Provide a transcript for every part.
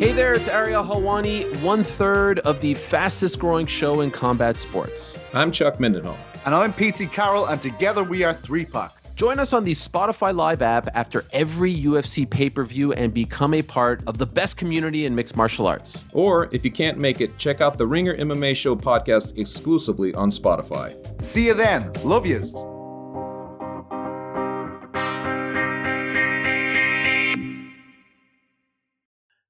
Hey there, it's Ariel Helwani, one-third of the fastest-growing show in combat sports. I'm Chuck Mendenhall. And I'm PT Carroll, and together we are 3Pac. Join us on the Spotify Live app after every UFC pay-per-view and become a part of the best community in mixed martial arts. Or, if you can't make it, check out the Ringer MMA Show podcast exclusively on Spotify. See you then. Love yous.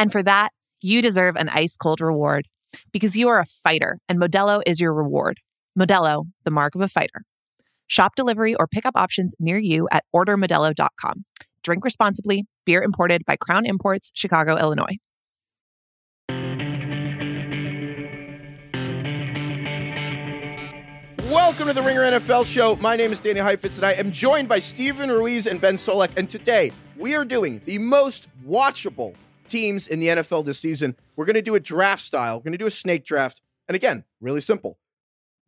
And for that, you deserve an ice-cold reward because you are a fighter and Modelo is your reward. Modelo, the mark of a fighter. Shop delivery or pickup options near you at ordermodelo.com. Drink responsibly. Beer imported by Crown Imports, Chicago, Illinois. Welcome to the Ringer NFL Show. My name is Danny Heifetz, and I am joined by Steven Ruiz and Ben Solak. And today, we are doing the most watchable teams in the NFL this season. We're going to do a draft style. We're going to do a snake draft. And again, really simple.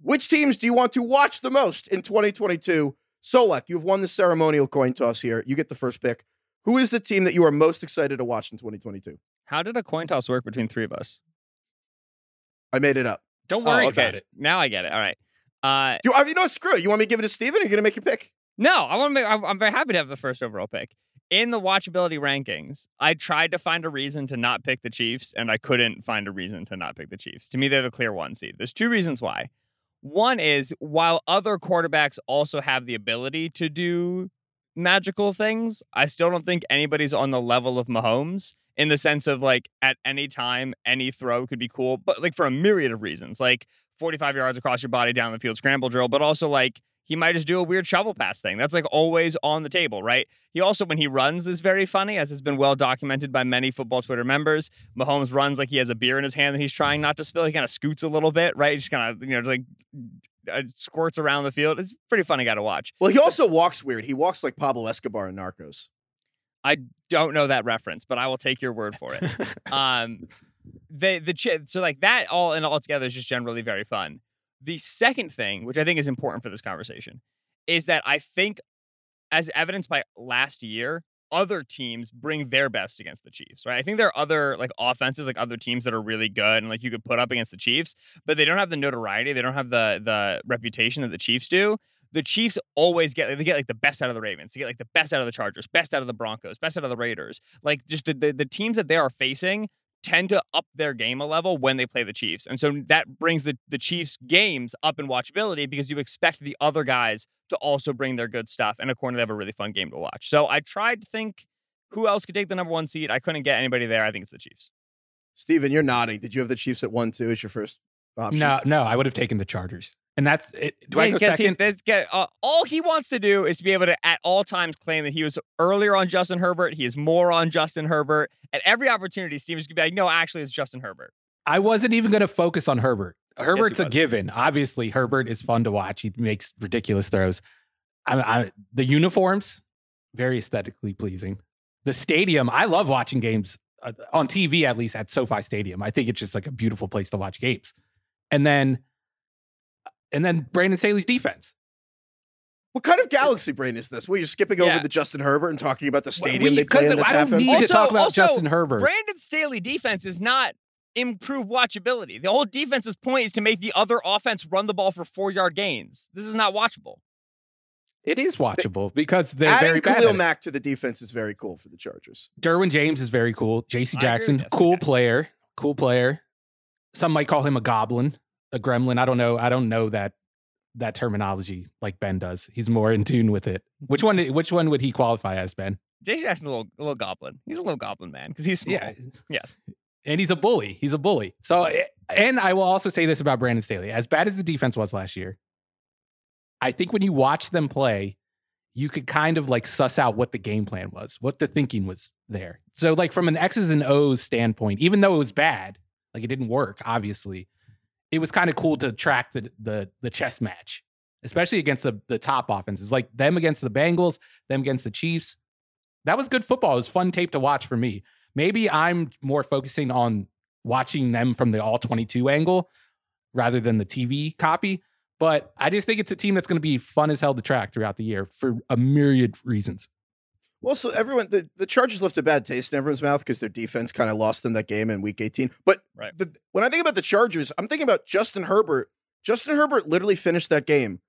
Which teams do you want to watch the most in 2022? Solak, you've won the ceremonial coin toss here. You get the first pick. Who is the team that you are most excited to watch in 2022? How did a coin toss work between three of us? I made it up. Don't worry about it. Now I get it. All right. Screw it. You want me to give it to Steven or are you going to make your pick? No, I'm very happy to have the first overall pick. In the watchability rankings, I tried to find a reason to not pick the Chiefs, and I couldn't find a reason to not pick the Chiefs. To me, they're the clear one seed. There's two reasons why. One is, while other quarterbacks also have the ability to do magical things, I still don't think anybody's on the level of Mahomes in the sense of, like, at any time, any throw could be cool, but, like, for a myriad of reasons. Like, 45 yards across your body down the field scramble drill, but also, like, he might just do a weird shovel pass thing. That's like always on the table, right? He also, when he runs, is very funny, as has been well documented by many football Twitter members. Mahomes runs like he has a beer in his hand that he's trying not to spill. He kind of scoots a little bit, right? He just kind of, squirts around the field. It's a pretty funny guy to watch. Well, he also walks weird. He walks like Pablo Escobar in Narcos. I don't know that reference, but I will take your word for it. So like that all in all together is just generally very fun. The second thing, which I think is important for this conversation, is that I think, as evidenced by last year, other teams bring their best against the Chiefs, right? I think there are other like offenses, like other teams that are really good and like you could put up against the Chiefs, but they don't have the notoriety. They don't have the reputation that the Chiefs do. The Chiefs always get like the best out of the Ravens. They get like the best out of the Chargers, best out of the Broncos, best out of the Raiders. Like just the teams that they are facing tend to up their game a level when they play the Chiefs. And so that brings the Chiefs games up in watchability because you expect the other guys to also bring their good stuff. And according to they have a really fun game to watch. So I tried to think who else could take the number one seed. I couldn't get anybody there. I think it's the Chiefs. Steven, you're nodding. Did you have the Chiefs at 1-2 as your first option? No, I would have taken the Chargers. And that's it. All he wants to do is to be able to at all times claim that he was earlier on Justin Herbert. He is more on Justin Herbert. At every opportunity, Steven's going to be like, no, actually, it's Justin Herbert. I wasn't even going to focus on Herbert. Herbert's a given. Obviously, Herbert is fun to watch. He makes ridiculous throws. The uniforms, very aesthetically pleasing. The stadium, I love watching games on TV, at least at SoFi Stadium. I think it's just like a beautiful place to watch games. And then Brandon Staley's defense. What kind of galaxy brain is this? Where you're skipping over the Justin Herbert and talking about the stadium they play in that's half empty? I don't need to talk about Justin Herbert. Brandon Staley defense is not improve watchability. The whole defense's point is to make the other offense run the ball for 4-yard gains. This is not watchable. It is watchable because they're very bad. Adding Khalil Mack to the defense is very cool for the Chargers. Derwin James is very cool. J.C. Jackson, cool player. Some might call him a goblin. A gremlin. I don't know that terminology like Ben does. He's more in tune with it. Which one would he qualify as, Ben? J.J. Jackson's a little goblin. He's a little goblin man because he's small. Yeah. Yes. And he's a bully. So, and I will also say this about Brandon Staley. As bad as the defense was last year, I think when you watch them play, you could kind of like suss out what the game plan was, what the thinking was there. So like from an X's and O's standpoint, even though it was bad, like it didn't work, obviously, it was kind of cool to track the chess match, especially against the top offenses, like them against the Bengals, them against the Chiefs. That was good football. It was fun tape to watch for me. Maybe I'm more focusing on watching them from the all 22 angle rather than the TV copy. But I just think it's a team that's going to be fun as hell to track throughout the year for a myriad reasons. Well, so everyone, the Chargers left a bad taste in everyone's mouth because their defense kind of lost them that game in week 18. But right. When I think about the Chargers, I'm thinking about Justin Herbert. Justin Herbert literally finished that game.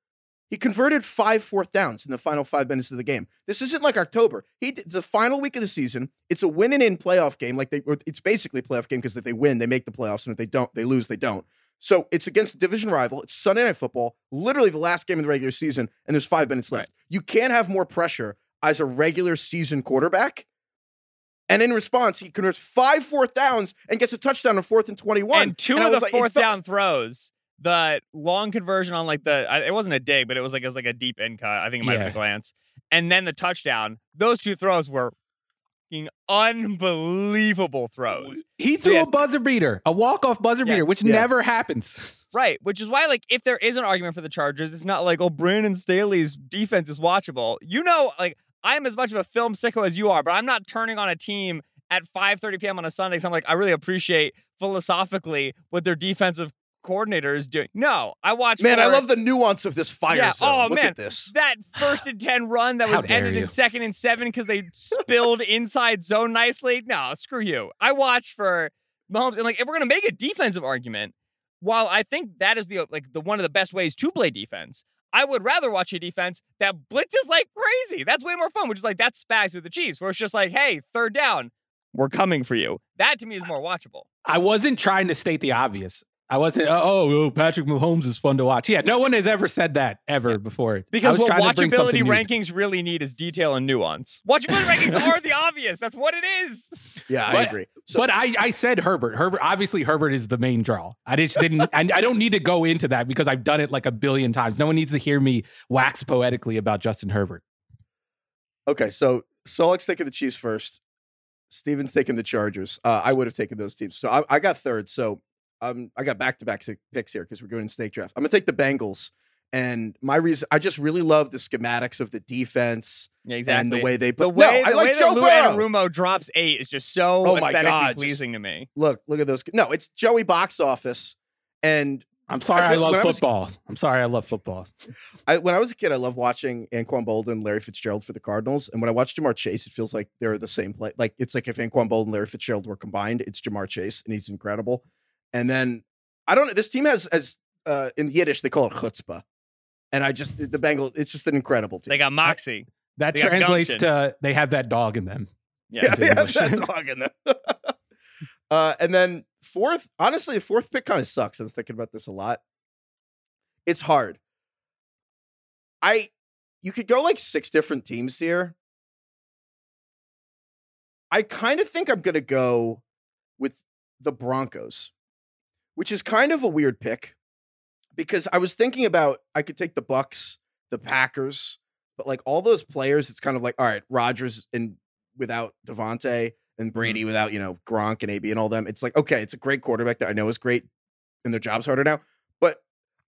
He converted 5 fourth downs in the final 5 minutes of the game. This isn't like October. It's the final week of the season. It's a win and in playoff game. It's basically a playoff game because if they win, they make the playoffs. And if they don't, they lose, they don't. So it's against a division rival. It's Sunday Night Football, literally the last game of the regular season, and there's 5 minutes left. Right. You can't have more pressure as a regular season quarterback. And in response, he converts 5 fourth downs and gets a touchdown on 4th and 21. And two of the fourth down throws. The long conversion on it wasn't a dig, but it was like a deep end cut. I think it might have been a glance. And then the touchdown. Those two throws were fucking unbelievable throws. He threw a buzzer beater, a walk-off buzzer beater, which never happens. Right, which is why, like, if there is an argument for the Chargers, it's not like, oh, Brandon Staley's defense is watchable. You know, like, I'm as much of a film sicko as you are, but I'm not turning on a team at 5:30 p.m. on a Sunday. So I'm like, I really appreciate philosophically what their defensive coordinator is doing. No, I watched. Man, I love the nuance of this fire zone. Oh, look, man, at this. That 1st and 10 run that was ended in 2nd and 7 because they spilled inside zone nicely. No, screw you. I watched for Mahomes, and like, if we're gonna make a defensive argument, while I think that is the one of the best ways to play defense, I would rather watch a defense that blitzes like crazy. That's way more fun. Which is like that Spags with the Chiefs, where it's just like, hey, 3rd down, we're coming for you. That to me is more watchable. I wasn't trying to state the obvious. I wasn't, Patrick Mahomes is fun to watch. Yeah, no one has ever said that ever before. Because what watchability rankings really need is detail and nuance. Watchability rankings are the obvious. That's what it is. Yeah, I agree. So, but I said Herbert. Obviously, Herbert is the main draw. I just didn't, I don't need to go into that because I've done it like a billion times. No one needs to hear me wax poetically about Justin Herbert. Okay, so Solak's taking the Chiefs first. Steven's taking the Chargers. I would have taken those teams. So I got third. So I got back-to-back picks here because we're doing a snake draft. I'm going to take the Bengals. And my reason, I just really love the schematics of the defense and the way they play. The way Joe Burrow. Lou Anarumo drops 8 is just so aesthetically pleasing to me. Look at those. No, it's Joey box office. And I'm sorry, I love football. When I was a kid, I loved watching Anquan Boldin, Larry Fitzgerald for the Cardinals. And when I watch Jamar Chase, it feels like they're the same play. Like, it's like if Anquan Boldin and Larry Fitzgerald were combined, it's Jamar Chase, and he's incredible. And then, I don't know, this team has, as in Yiddish, they call it chutzpah. And the Bengals, it's just an incredible team. They got moxie. That translates to, they have that dog in them. Yeah, they have that dog in them. And then fourth, honestly, the fourth pick kind of sucks. I was thinking about this a lot. It's hard. You could go like 6 different teams here. I kind of think I'm going to go with the Broncos, which is kind of a weird pick because I was thinking about I could take the Bucks, the Packers, but like all those players, it's kind of like, all right, Rodgers and without Devontae and Brady without, Gronk and AB and all them. It's like, okay, it's a great quarterback that I know is great and their job's harder now. But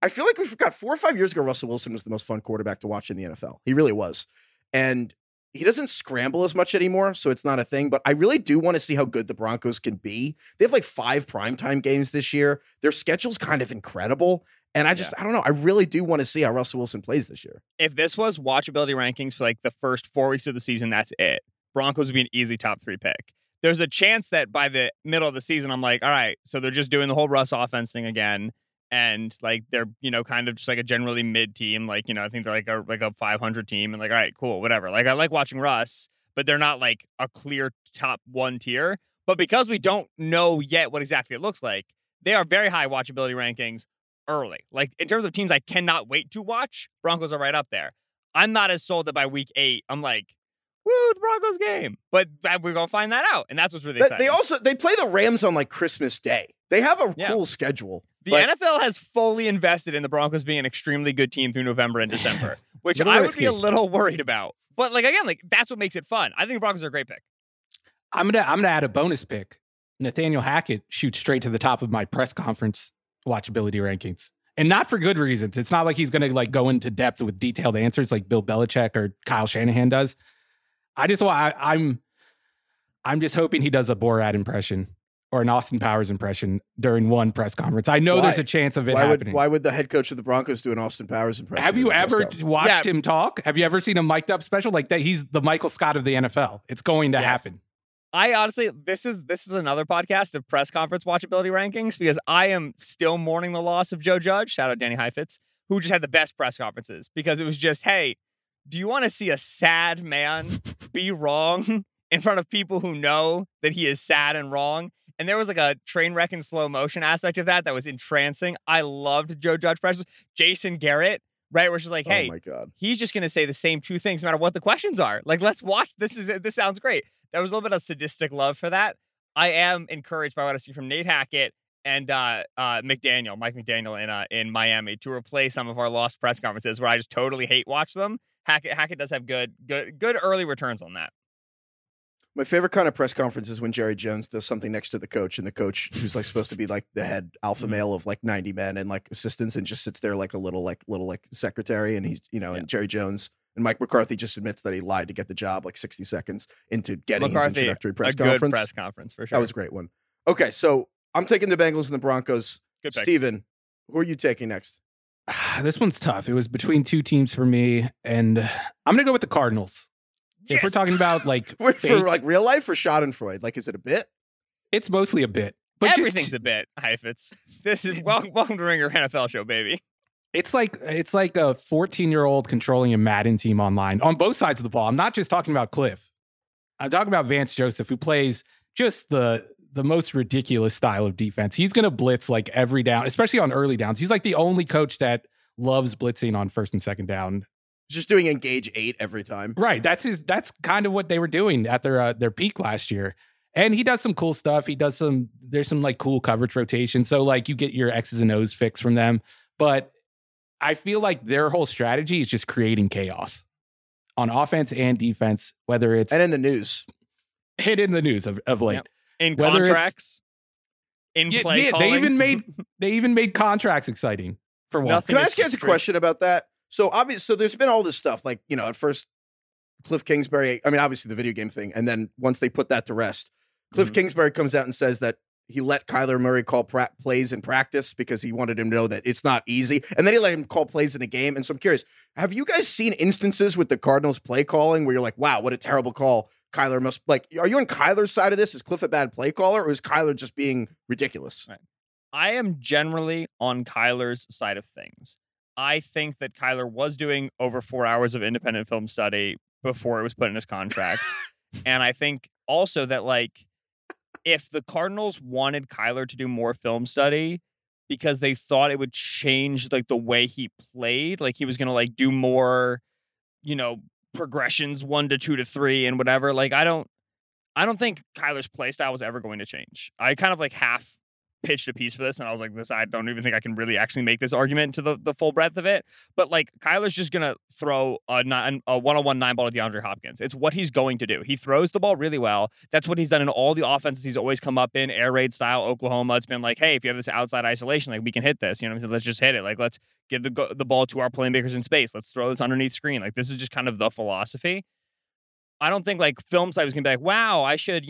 I feel like we forgot 4 or 5 years ago, Russell Wilson was the most fun quarterback to watch in the NFL. He really was. And he doesn't scramble as much anymore, so it's not a thing. But I really do want to see how good the Broncos can be. They have like 5 primetime games this year. Their schedule's kind of incredible. And I just, I don't know. I really do want to see how Russell Wilson plays this year. If this was watchability rankings for like the first 4 weeks of the season, that's it. Broncos would be an easy top 3 pick. There's a chance that by the middle of the season, I'm like, all right, so they're just doing the whole Russ offense thing again. And like they're, kind of just like a generally mid team. Like, I think they're like a 500 team and like, all right, cool, whatever. Like, I like watching Russ, but they're not like a clear top 1 tier. But because we don't know yet what exactly it looks like, they are very high watchability rankings early. Like in terms of teams I cannot wait to watch, Broncos are right up there. I'm not as sold that by week 8, I'm like, woo, the Broncos game. But we're going to find that out. And that's what's really exciting. They play the Rams on like Christmas Day. They have a cool schedule. The NFL has fully invested in the Broncos being an extremely good team through November and December, which I would be a little worried about. But like again, like that's what makes it fun. I think the Broncos are a great pick. I'm gonna add a bonus pick. Nathaniel Hackett shoots straight to the top of my press conference watchability rankings. And not for good reasons. It's not like he's going to like go into depth with detailed answers like Bill Belichick or Kyle Shanahan does. I'm just hoping he does a Borat impression or an Austin Powers impression during one press conference. I know there's a chance of it happening. Why would the head coach of the Broncos do an Austin Powers impression? Have you ever watched him talk? Have you ever seen a mic'd up special like that? He's the Michael Scott of the NFL. It's going to happen. I honestly, this is another podcast of press conference watchability rankings because I am still mourning the loss of Joe Judge. Shout out Danny Heifetz, who just had the best press conferences because it was just, hey, do you want to see a sad man be wrong in front of people who know that he is sad and wrong? And there was like a train wreck in slow motion aspect of that that was entrancing. I loved Joe Judge pressers. Jason Garrett. Right, where she's like, hey, oh my God, he's just going to say the same two things no matter what the questions are. Like, let's watch. This sounds great. There was a little bit of sadistic love for that. I am encouraged by what I see from Nate Hackett and Mike McDaniel in Miami to replace some of our lost press conferences where I just totally hate watch them. Hackett does have good early returns on that. My favorite kind of press conference is when Jerry Jones does something next to the coach, and the coach, who's like supposed to be like the head alpha male of like 90 men and like assistants, and just sits there like a little secretary, and he's and Jerry Jones and Mike McCarthy just admits that he lied to get the job like 60 seconds into getting his introductory press conference. Good press conference for sure. That was a great one. Okay, so I'm taking the Bengals and the Broncos. Good pick. Steven, who are you taking next? This one's tough. It was between two teams for me, and I'm gonna go with the Cardinals. Yes. If we're talking about like for like real life or Schadenfreude, like is it a bit? It's mostly a bit, but everything's a bit. Heifetz, this is welcome to Ringer NFL show, baby. It's like a 14-year-old controlling a Madden team online on both sides of the ball. I'm not just talking about Cliff. I'm talking about Vance Joseph, who plays just the most ridiculous style of defense. He's going to blitz like every down, especially on early downs. He's like the only coach that loves blitzing on first and second down. Just doing engage 8 every time. Right. That's kind of what they were doing at their peak last year. And he does some cool stuff. There's some like cool coverage rotation. So like you get your X's and O's fixed from them. But I feel like their whole strategy is just creating chaos on offense and defense, whether it's. And in the news. Hit in the news of late. Yep. In whether contracts. In play calling. They even made contracts exciting for one. Can I ask you guys a question about that? So obviously, there's been all this stuff like, at first Cliff Kingsbury, I mean, obviously the video game thing. And then once they put that to rest, Cliff Kingsbury comes out and says that he let Kyler Murray call plays in practice because he wanted him to know that it's not easy. And then he let him call plays in a game. And so I'm curious, have you guys seen instances with the Cardinals play calling where you're like, wow, what a terrible call. Kyler must like, are you on Kyler's side of this? Is Cliff a bad play caller or is Kyler just being ridiculous? Right. I am generally on Kyler's side of things. I think that Kyler was doing over 4 hours of independent film study before it was put in his contract. And I think also that, like, if the Cardinals wanted Kyler to do more film study because they thought it would change, like, the way he played, like, he was going to, like, do more, progressions 1 to 2 to 3 and whatever. Like, I don't think Kyler's play style was ever going to change. I kind of, like, half pitched a piece for this and I was like, this, I don't even think I can really actually make this argument to the full breadth of it, but like Kyler's just gonna throw a one-on-one 9 ball to DeAndre Hopkins. It's what he's going to do. He throws the ball really well. That's what he's done in all the offenses he's always come up in. Air raid style Oklahoma, it's been like, hey, if you have this outside isolation, like we can hit this, what I'm saying? Let's just hit it. Like, let's give the ball to our playmakers in space. Let's throw this underneath screen. Like, this is just kind of the philosophy. I don't think like film side was gonna be like, wow, I should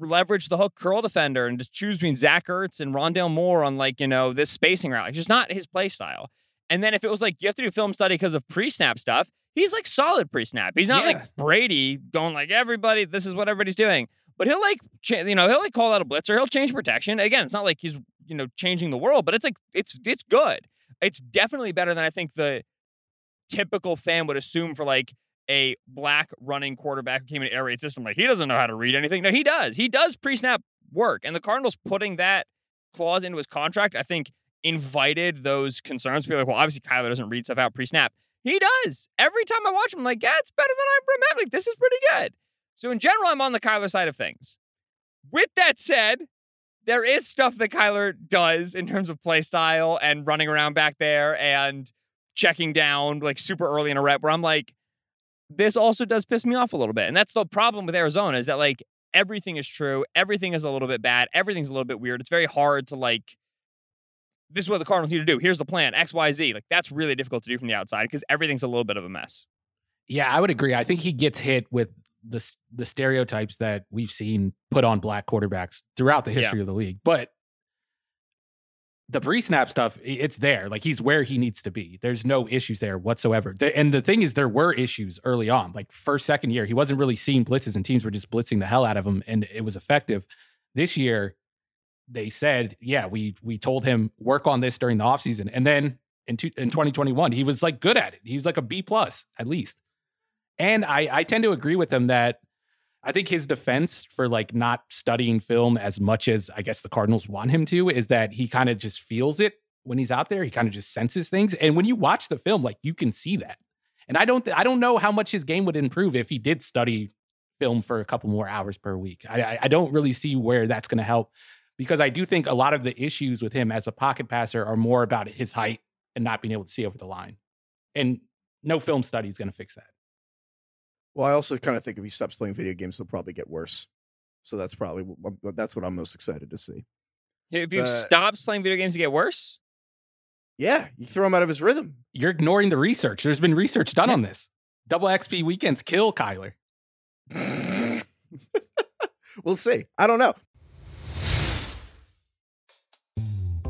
leverage the hook curl defender and just choose between Zach Ertz and Rondale Moore on like, this spacing route. Like, just not his play style. And then if it was like, you have to do film study because of pre-snap stuff, he's like solid pre-snap. He's not like Brady going like, everybody, this is what everybody's doing. But he'll like, he'll like call out a blitzer. He'll change protection. Again, it's not like he's, changing the world, but it's like, it's good. It's definitely better than I think the typical fan would assume for like, a black running quarterback who came in an air raid system. Like, he doesn't know how to read anything. No, he does. He does pre-snap work. And the Cardinals putting that clause into his contract, I think, invited those concerns. People are like, well, obviously Kyler doesn't read stuff out pre-snap. He does. Every time I watch him, I'm like, yeah, it's better than I remember. Like, this is pretty good. So in general, I'm on the Kyler side of things. With that said, there is stuff that Kyler does in terms of play style and running around back there and checking down like super early in a rep where I'm like, this also does piss me off a little bit. And that's the problem with Arizona is that like everything is true. Everything is a little bit bad. Everything's a little bit weird. It's very hard to like, this is what the Cardinals need to do. Here's the plan, X, Y, Z. Like that's really difficult to do from the outside because everything's a little bit of a mess. Yeah, I would agree. I think he gets hit with the stereotypes that we've seen put on black quarterbacks throughout the history of the league. But the pre-snap stuff, it's there. Like he's where he needs to be. There's no issues there whatsoever. And the thing is, there were issues early on. Like first, second year, he wasn't really seeing blitzes and teams were just blitzing the hell out of him. And it was effective. This year, they said, yeah, we told him work on this during the offseason. And then in 2021, he was like good at it. He was like a B+ at least. And I tend to agree with him that I think his defense for like not studying film as much as I guess the Cardinals want him to is that he kind of just feels it when he's out there. He kind of just senses things. And when you watch the film, like you can see that. And I don't know how much his game would improve if he did study film for a couple more hours per week. I don't really see where that's going to help because I do think a lot of the issues with him as a pocket passer are more about his height and not being able to see over the line. And no film study is going to fix that. Well, I also kind of think if he stops playing video games, he'll probably get worse. So that's what I'm most excited to see. If he stops playing video games to get worse? Yeah, you throw him out of his rhythm. You're ignoring the research. There's been research done on this. Double XP weekends kill Kyler. We'll see. I don't know.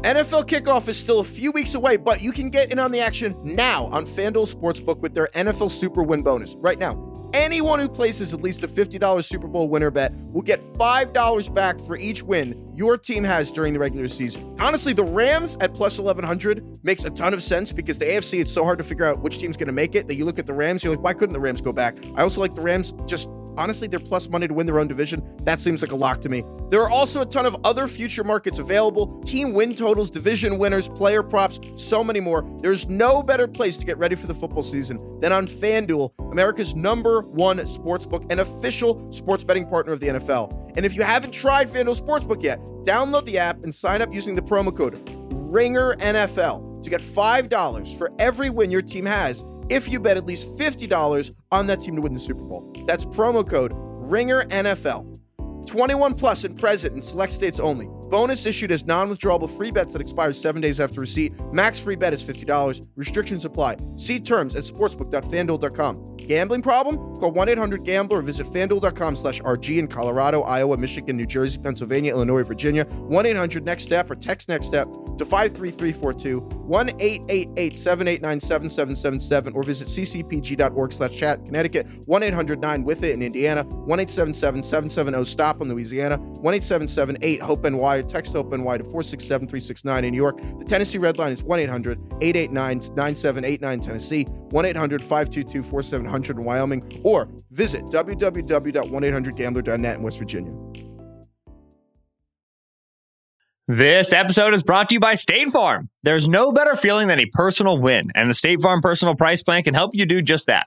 NFL kickoff is still a few weeks away, but you can get in on the action now on FanDuel Sportsbook with their NFL Super Win Bonus. Right now, anyone who places at least a $50 Super Bowl winner bet will get $5 back for each win your team has during the regular season. Honestly, the Rams at +1,100 makes a ton of sense because the AFC, it's so hard to figure out which team's going to make it that you look at the Rams, you're like, why couldn't the Rams go back? I also like the Rams just... Honestly, they're plus money to win their own division. That seems like a lock to me. There are also a ton of other future markets available. Team win totals, division winners, player props, so many more. There's no better place to get ready for the football season than on FanDuel, America's #1 sportsbook and official sports betting partner of the NFL. And if you haven't tried FanDuel Sportsbook yet, download the app and sign up using the promo code RINGERNFL to get $5 for every win your team has if you bet at least $50 on that team to win the Super Bowl. That's promo code RINGERNFL. 21 plus and present in select states only. Bonus issued as non-withdrawable free bets that expire 7 days after receipt. Max free bet is $50. Restrictions apply. See terms at sportsbook.fanduel.com. Gambling problem? Call 1-800-GAMBLER or visit fanduel.com/RG in Colorado, Iowa, Michigan, New Jersey, Pennsylvania, Illinois, Virginia. 1-800-NEXT-STEP or text NEXT-STEP to 53342, 1-888-789-7777 or visit ccpg.org/chat Connecticut, 1-800-9-WITH-IT in Indiana, 1-877-770-STOP in Louisiana, 1-877-8-HOPE-NY or text HOPE-NY to 467-369 in New York. The Tennessee red line is 1-800-889-9789 Tennessee, 1-800-522-4700 in Wyoming, or visit www.1800gambler.net in West Virginia. This episode is brought to you by State Farm. There's no better feeling than a personal win, and the State Farm Personal Price Plan can help you do just that.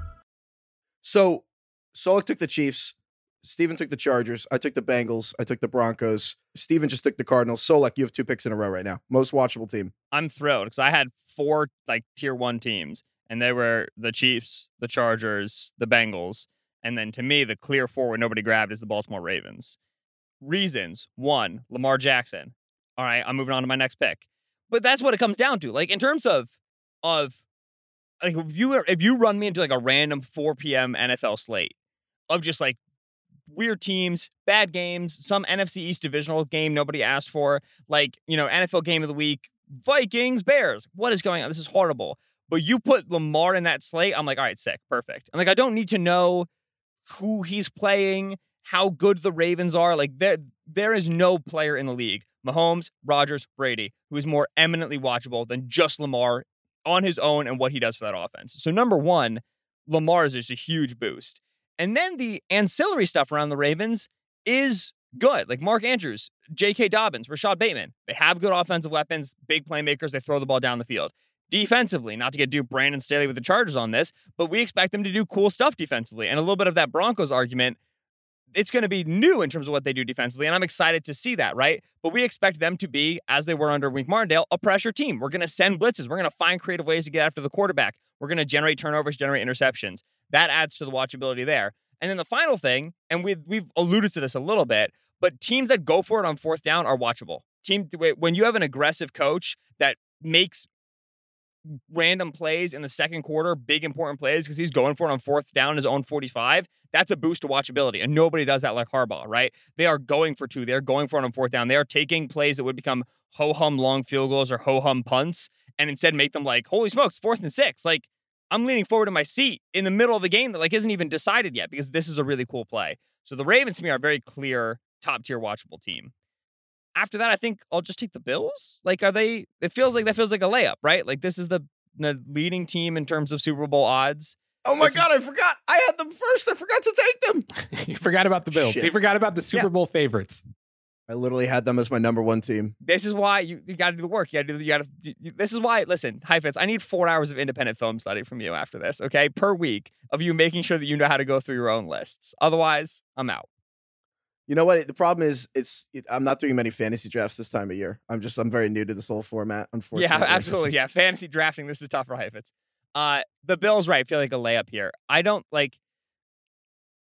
So Solak took the Chiefs. Steven took the Chargers. I took the Bengals. I took the Broncos. Steven just took the Cardinals. Solak, you have two picks in a row right now. Most watchable team. I'm thrilled because I had four like tier one teams, and they were the Chiefs, the Chargers, the Bengals. And then to me, the clear forward nobody grabbed is the Baltimore Ravens. Reasons. One, Lamar Jackson. All right, I'm moving on to my next pick. But that's what it comes down to. Like in terms of like if you run me into like a random 4 p.m. NFL slate of just like weird teams, bad games, some NFC East divisional game nobody asked for, like, you know, NFL game of the week, Vikings, Bears. What is going on? This is horrible. But you put Lamar in that slate, I'm like, all right, sick, perfect. And like I don't need to know who he's playing, how good the Ravens are. Like there is no player in the league, Mahomes, Rodgers, Brady, who is more eminently watchable than just Lamar on his own and what he does for that offense. So number one, Lamar is just a huge boost. And then the ancillary stuff around the Ravens is good. Like Mark Andrews, J.K. Dobbins, Rashad Bateman. They have good offensive weapons, big playmakers. They throw the ball down the field. Defensively, not to get due Brandon Staley with the Chargers on this, but we expect them to do cool stuff defensively. And a little bit of that Broncos argument, it's going to be new in terms of what they do defensively, and I'm excited to see that, right? But we expect them to be, as they were under Wink Martindale, a pressure team. We're going to send blitzes. We're going to find creative ways to get after the quarterback. We're going to generate turnovers, generate interceptions. That adds to the watchability there. And then the final thing, and we've alluded to this a little bit, but teams that go for it on fourth down are watchable. When you have an aggressive coach that makes random plays in the second quarter, big important plays, because he's going for it on fourth down, his own 45, that's a boost to watchability. And nobody does that like Harbaugh, right? They are going for two. They're going for it on fourth down. They are taking plays that would become ho-hum long field goals or ho-hum punts and instead make them like, holy smokes, 4th and 6. Like, I'm leaning forward in my seat in the middle of a game that like isn't even decided yet because this is a really cool play. So the Ravens to me are a very clear top-tier watchable team. After that, I think I'll just take the Bills. Like, are they? It feels like that feels like a layup, right? Like this is the leading team in terms of Super Bowl odds. Oh my God, I forgot. I had them first. I forgot to take them. You forgot about the Bills. Shit. You forgot about the Super Bowl favorites. I literally had them as my number one team. This is why you got to do the work. This is why, listen, Heifetz, I need 4 hours of independent film study from you after this, okay? Per week of you making sure that you know how to go through your own lists. Otherwise, I'm out. You know what? The problem is, I'm not doing many fantasy drafts this time of year. I'm very new to this whole format, unfortunately. Yeah, absolutely. Yeah, fantasy drafting, this is tough for Heifetz. The Bills, right, feel like a layup here. I don't, like...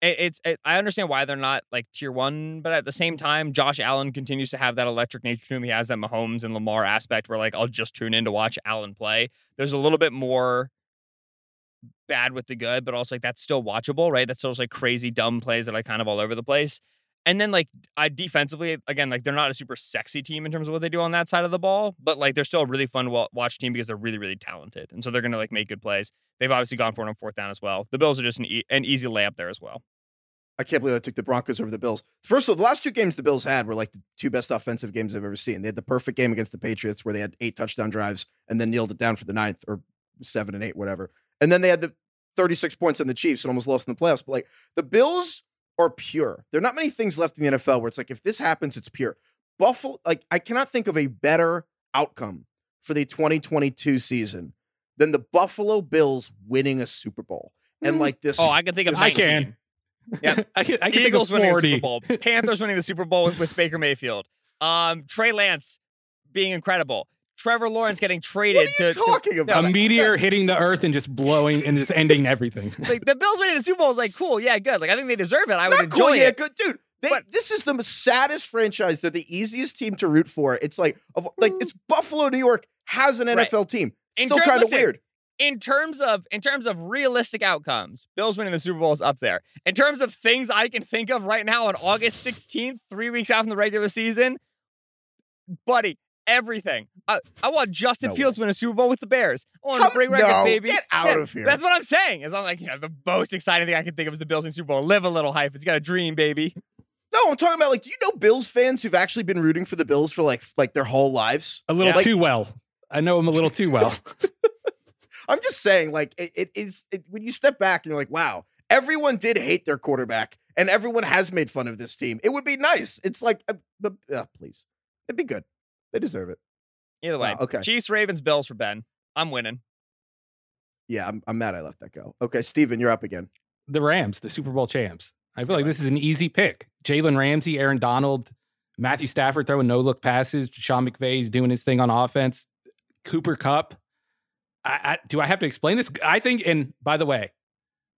I understand why they're not like tier one, but at the same time, Josh Allen continues to have that electric nature to him. He has that Mahomes and Lamar aspect where like, I'll just tune in to watch Allen play. There's a little bit more bad with the good, but also like that's still watchable, right? That's still just, like crazy, dumb plays that are kind of all over the place. And then like defensively, again, like they're not a super sexy team in terms of what they do on that side of the ball, but like they're still a really fun to watch team because they're really, really talented. And so they're going to like make good plays. They've obviously gone for it on fourth down as well. The Bills are just an easy layup there as well. I can't believe I took the Broncos over the Bills. First of all, the last two games the Bills had were like the two best offensive games I've ever seen. They had the perfect game against the Patriots where they had 8 touchdown drives and then kneeled it down for the 9th or 7 and 8, whatever. And then they had the 36 points on the Chiefs and almost lost in the playoffs. But like the Bills are pure. There are not many things left in the NFL where it's like, if this happens, it's pure. Buffalo, like I cannot think of a better outcome for the 2022 season than the Buffalo Bills winning a Super Bowl. And like this. Oh, I can think of. I can. Yeah, I can Eagles think of 40. Winning the Super Bowl. Panthers winning the Super Bowl with Baker Mayfield. Trey Lance being incredible. Trevor Lawrence getting traded. What are you talking about? A meteor hitting the earth and just blowing and just ending everything. Like the Bills winning the Super Bowl is like, cool, yeah, good. Like I think they deserve it. I would enjoy it. Yeah, good, dude. This is the saddest franchise. They're the easiest team to root for. It's like, it's Buffalo, New York has an NFL team. It's still kind of weird. In terms of realistic outcomes, Bills winning the Super Bowl is up there. In terms of things I can think of right now on August 16th, 3 weeks out from the regular season, buddy. Everything. I want Justin Fields to win a Super Bowl with the Bears. I want to break records, baby. Get out of here. That's what I'm saying. Is I'm like, yeah, the most exciting thing I can think of is the Bills in Super Bowl. Live a little hype. It's got a dream, baby. No, I'm talking about like, do you know Bills fans who've actually been rooting for the Bills for like their whole lives? A little too well. I know them a little too well. I'm just saying, like it is when you step back and you're like, wow, everyone did hate their quarterback, and everyone has made fun of this team. It would be nice. It's like, please, it'd be good. They deserve it. Either way. Oh, okay. Chiefs, Ravens, Bills for Ben. I'm winning. Yeah, I'm mad I let that go. Okay, Steven, you're up again. The Rams, the Super Bowl champs. I feel like this is an easy pick. Jalen Ramsey, Aaron Donald, Matthew Stafford throwing no-look passes. Sean McVay's doing his thing on offense. Cooper Kupp. Do I have to explain this? I think, and by the way,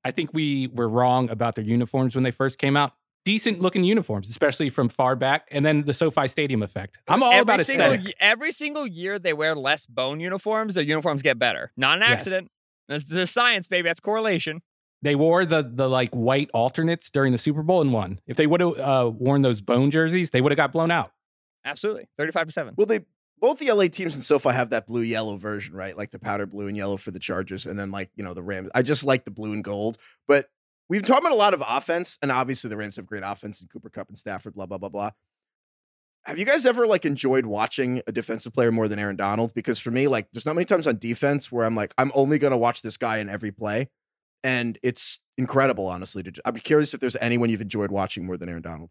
I think we were wrong about their uniforms when they first came out. Decent looking uniforms, especially from far back. And then the SoFi Stadium effect. I'm all about aesthetic. Every single year they wear less bone uniforms, their uniforms get better. Not an accident. Yes. That's their science, baby. That's correlation. They wore the like white alternates during the Super Bowl and won. If they would have worn those bone jerseys, they would have got blown out. Absolutely. 35-7. Well, they both the LA teams and SoFi have that blue yellow version, right? Like the powder blue and yellow for the Chargers, and then like, you know, the Rams. I just like the blue and gold, but we've talked about a lot of offense, and obviously the Rams have great offense and Cooper Kupp and Stafford, blah, blah, blah, blah. Have you guys ever like enjoyed watching a defensive player more than Aaron Donald? Because for me, like there's not many times on defense where I'm like, I'm only going to watch this guy in every play. And it's incredible, honestly. I'm curious if there's anyone you've enjoyed watching more than Aaron Donald.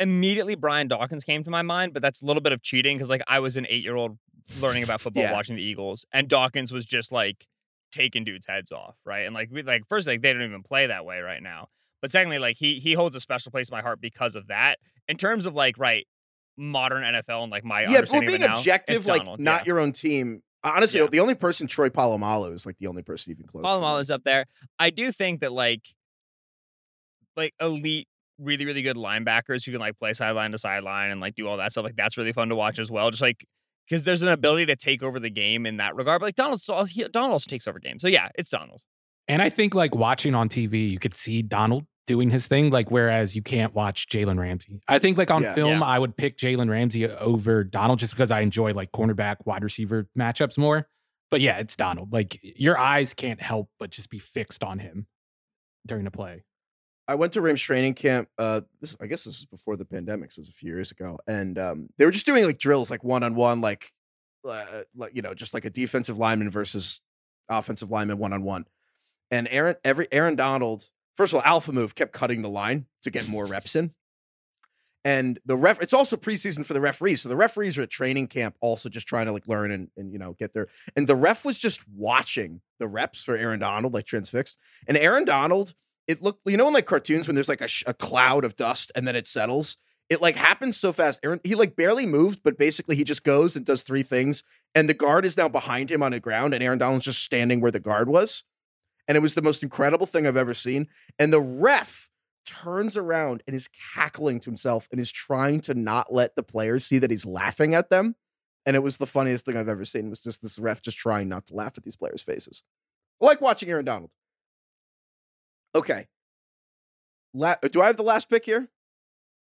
Immediately Brian Dawkins came to my mind, but that's a little bit of cheating because like I was an 8-year-old learning about football, watching the Eagles, and Dawkins was just like, taking dudes' heads off, right? And first, they don't even play that way right now. But secondly, like he holds a special place in my heart because of that. In terms of modern NFL and my understanding being objective, not your own team. Honestly, the only person, Troy Polamalu, is the only person even close. Polamalu's up there. I do think that like elite, really really good linebackers who can play sideline to sideline and do all that stuff. That's really fun to watch as well. Just because there's an ability to take over the game in that regard. But Donald also takes over games. So yeah, it's Donald. And I think watching on TV, you could see Donald doing his thing. Whereas you can't watch Jalen Ramsey. I think on film, I would pick Jalen Ramsey over Donald just because I enjoy cornerback, wide receiver matchups more. But yeah, it's Donald. Your eyes can't help but just be fixed on him during the play. I went to Rams training camp. This is before the pandemic, so it was a few years ago. And they were just doing drills, one-on-one, a defensive lineman versus offensive lineman one-on-one. And Aaron Donald, first of all, alpha move, kept cutting the line to get more reps in. And the ref, it's also preseason for the referees. So the referees are at training camp also just trying to learn and get there. And the ref was just watching the reps for Aaron Donald, transfixed. And Aaron Donald, it looked, in cartoons when there's a cloud of dust and then it settles, it happens so fast. Aaron, he barely moved, but basically he just goes and does three things. And the guard is now behind him on the ground and Aaron Donald's just standing where the guard was. And it was the most incredible thing I've ever seen. And the ref turns around and is cackling to himself and is trying to not let the players see that he's laughing at them. And it was the funniest thing I've ever seen, was just this ref just trying not to laugh at these players' faces. I like watching Aaron Donald. Okay. Do I have the last pick here?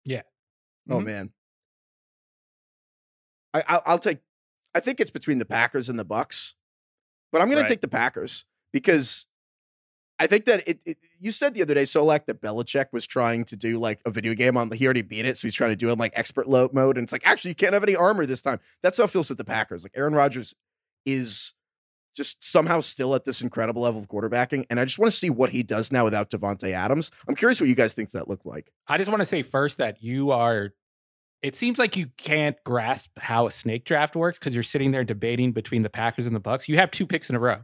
Yeah. Oh, mm-hmm. Man. I'll take... I think it's between the Packers and the Bucks, but I'm going to take the Packers because I think that you said the other day, Solak, that Belichick was trying to do a video game on... He already beat it, so he's trying to do it in expert mode, and it's actually, you can't have any armor this time. That's how it feels with the Packers. Aaron Rodgers is... just somehow still at this incredible level of quarterbacking. And I just want to see what he does now without Devontae Adams. I'm curious what you guys think that looked like. I just want to say first that it seems like you can't grasp how a snake draft works because you're sitting there debating between the Packers and the Bucks. You have two picks in a row.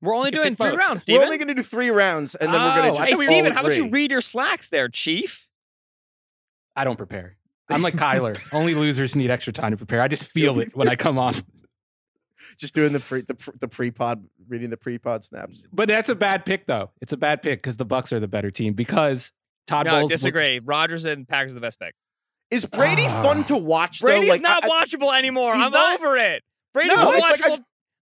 We're only doing three rounds, Steven. We're only going to do three rounds. And then we're going to just... Hey, Steven, how about you read your slacks there, Chief? I don't prepare. I'm like Kyler. Only losers need extra time to prepare. I just feel it when I come on. Just doing the pre-pod, reading the pre-pod snaps. But that's a bad pick, though. It's a bad pick because the Bucks are the better team because Todd Bowles... No, I disagree. Rodgers and Packers are the best pick. Is Brady fun to watch, though? Brady's not watchable anymore. I'm over it. Brady's watchable.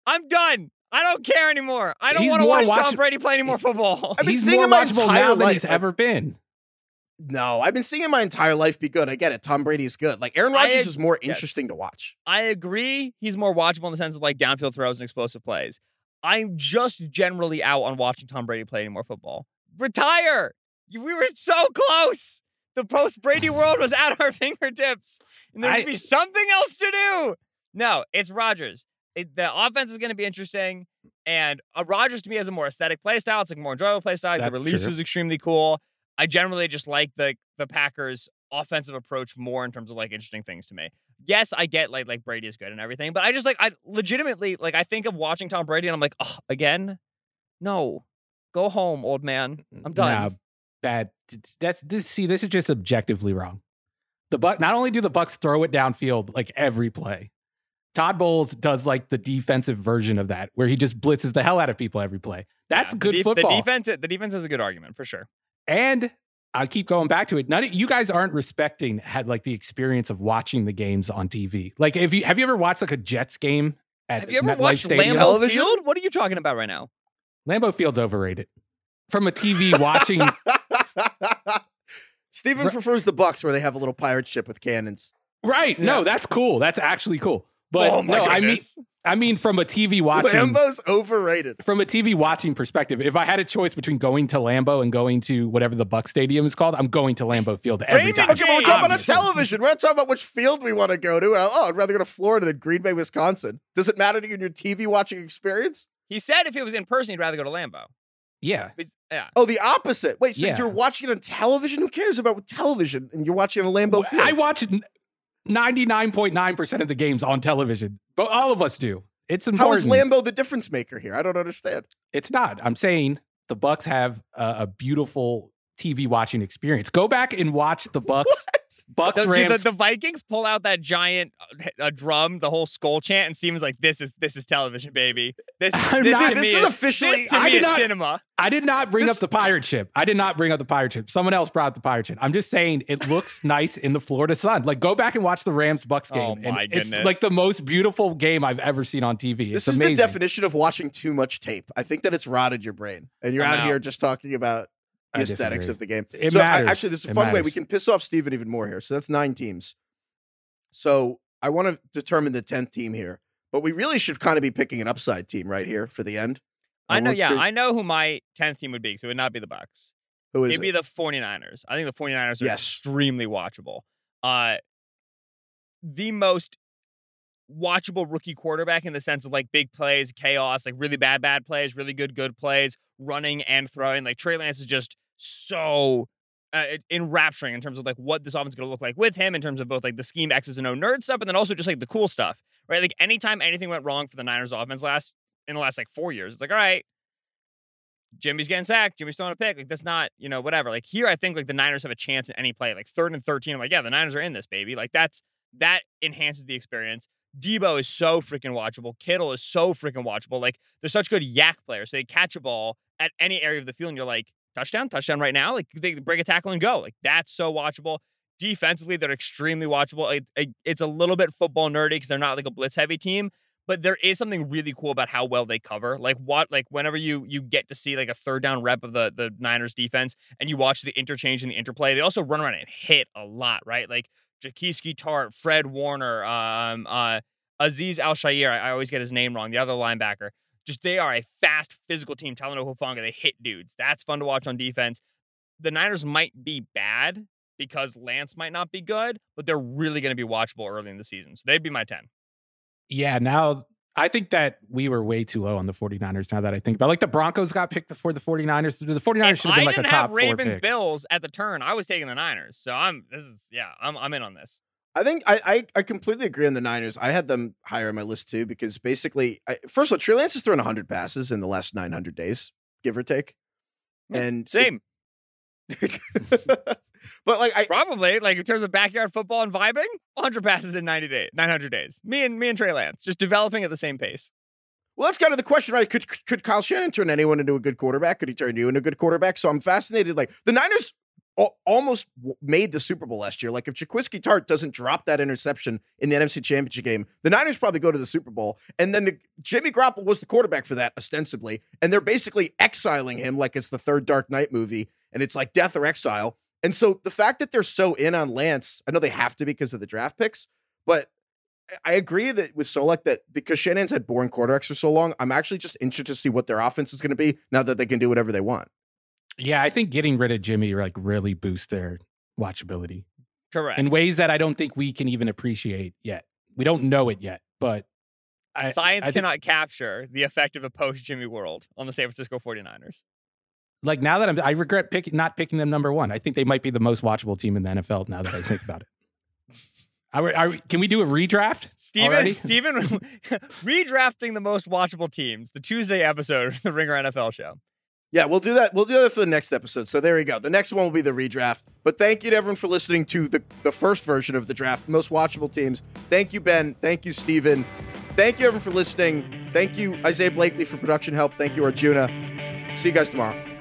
I'm done. I don't care anymore. I don't want to watch Tom Brady play any more football. I've been seeing him my entire life than he's ever been. No, I've been seeing him my entire life be good. I get it. Tom Brady is good. Aaron Rodgers is more interesting to watch. I agree. He's more watchable in the sense of downfield throws and explosive plays. I'm just generally out on watching Tom Brady play any more football. Retire. We were so close. The post-Brady world was at our fingertips. And there would be something else to do. No, it's Rodgers. The offense is going to be interesting. And Rodgers, to me, has a more aesthetic play style. It's a more enjoyable play style. The release is extremely cool. I generally just like the Packers' offensive approach more in terms of interesting things to me. Yes, I get Brady is good and everything, but I just I legitimately I think of watching Tom Brady and I'm like, oh, again? No. Go home, old man. I'm done. Nah, that this is just objectively wrong. The Bucs, not only do the Bucs throw it downfield like every play, Todd Bowles does like the defensive version of that, where he just blitzes the hell out of people every play. That's good football. The defense is a good argument for sure. And I keep going back to it. None of you guys aren't respecting like the experience of watching the games on TV. Like, if you have you ever watched like a Jets game? Have you ever watched Lambeau Field? What are you talking about right now? Lambeau Field's overrated. From a TV watching. Steven prefers the Bucs, where they have a little pirate ship with cannons. Right. Yeah. No, that's cool. That's actually cool. But I mean, from a TV watching. Lambeau's overrated. From a TV watching perspective, if I had a choice between going to Lambeau and going to whatever the Bucs stadium is called, I'm going to Lambeau Field every time. Okay, but we're talking about a television. We're not talking about which field we want to go to. Oh, I'd rather go to Florida than Green Bay, Wisconsin. Does it matter to you in your TV watching experience? He said if it was in person, he'd rather go to Lambeau. Yeah. Yeah. Oh, the opposite. Wait, so you're watching it on television? Who cares about television? And you're watching a Lambeau Field? I watch 99.9% of the games on television, but all of us do. It's important. How is Lambeau the difference maker here? I don't understand. It's not. I'm saying the Bucs have a beautiful TV watching experience. Go back and watch the Bucs. Rams. Dude, the Vikings pull out that giant drum, the whole skull chant, and seems like this is television, baby. This is officially cinema. I did not bring up the pirate ship. I did not bring up the pirate ship. Someone else brought up the pirate ship. I'm just saying it looks nice in the Florida sun. Like, go back and watch the Rams-Bucks game. Oh, my goodness. It's like the most beautiful game I've ever seen on TV. It's amazing. This is the definition of watching too much tape. I think that it's rotted your brain, and you're out here just talking about the aesthetics of the game. Actually, there's a fun way we can piss off Steven even more here. So that's 9 teams. So I want to determine the 10th team here, but we really should kind of be picking an upside team right here for the end. I know who my 10th team would be, because it would not be the Bucs. Who is it? It'd be the 49ers. I think the 49ers are extremely watchable. The most watchable rookie quarterback in the sense of like big plays, chaos, like really bad plays, really good plays, running and throwing. Like, Trey Lance is just so enrapturing in terms of like what this offense is going to look like with him, in terms of both like the scheme, X's and O nerd stuff, and then also just like the cool stuff, right? Like, anytime anything went wrong for the Niners offense in the last like 4 years, it's like, all right, Jimmy's getting sacked, Jimmy's throwing a pick, like that's not, whatever. Like, here, I think like the Niners have a chance in any play, like 3rd and 13. I'm like, yeah, the Niners are in this, baby. Like, that enhances the experience. Debo is so freaking watchable. Kittle is so freaking watchable. Like, they're such good yak players. So they catch a ball at any area of the field and you're like, touchdown right now. Like, they break a tackle and go. Like, that's so watchable. Defensively, they're extremely watchable. It's a little bit football nerdy because they're not like a blitz heavy team, but there is something really cool about how well they cover. Like, whenever you get to see like a 3rd down rep of the Niners defense and you watch the interchange and the interplay, they also run around and hit a lot, right? Like, Jaquiski Tart, Fred Warner, Azeez Al-Shaair. I always get his name wrong. The other linebacker. Just, they are a fast, physical team. Talanoa Hufanga, they hit dudes. That's fun to watch on defense. The Niners might be bad because Lance might not be good, but they're really going to be watchable early in the season. So they'd be my 10. Yeah, now I think that we were way too low on the 49ers now that I think about it. Like, the Broncos got picked before the 49ers. The 49ers should have been like a top 4 pick. I didn't have Ravens, Bills at the turn. I was taking the Niners. So I'm in on this. I think I completely agree on the Niners. I had them higher on my list too, because basically, first of all, Trey Lance has thrown 100 passes in the last 900 days, give or take. Yeah, and same. But like, probably like in terms of backyard football and vibing, 100 passes in 900 days. Me and Trey Lance just developing at the same pace. Well, that's kind of the question, right? Could Kyle Shanahan turn anyone into a good quarterback? Could he turn you into a good quarterback? So I'm fascinated. Like, the Niners almost made the Super Bowl last year. Like, if Jaquiski Tart doesn't drop that interception in the NFC Championship game, the Niners probably go to the Super Bowl. And then Jimmy Garoppolo was the quarterback for that, ostensibly. And they're basically exiling him like it's the 3rd Dark Knight movie. And it's like death or exile. And so the fact that they're so in on Lance, I know they have to because of the draft picks, but I agree that with Solak that because Shanahan's had boring quarterbacks for so long, I'm actually just interested to see what their offense is going to be now that they can do whatever they want. Yeah, I think getting rid of Jimmy like really boosts their watchability. Correct. In ways that I don't think we can even appreciate yet. We don't know it yet, but science cannot capture the effect of a post-Jimmy world on the San Francisco 49ers. Like, now that I regret not picking them number 1. I think they might be the most watchable team in the NFL now that I think about it. Can we do a redraft? Steven, redrafting the most watchable teams, the Tuesday episode of the Ringer NFL show. Yeah, we'll do that. We'll do that for the next episode. So there you go. The next one will be the redraft. But thank you to everyone for listening to the first version of the draft, most watchable teams. Thank you, Ben. Thank you, Steven. Thank you, everyone, for listening. Thank you, Isaiah Blakely, for production help. Thank you, Arjuna. See you guys tomorrow.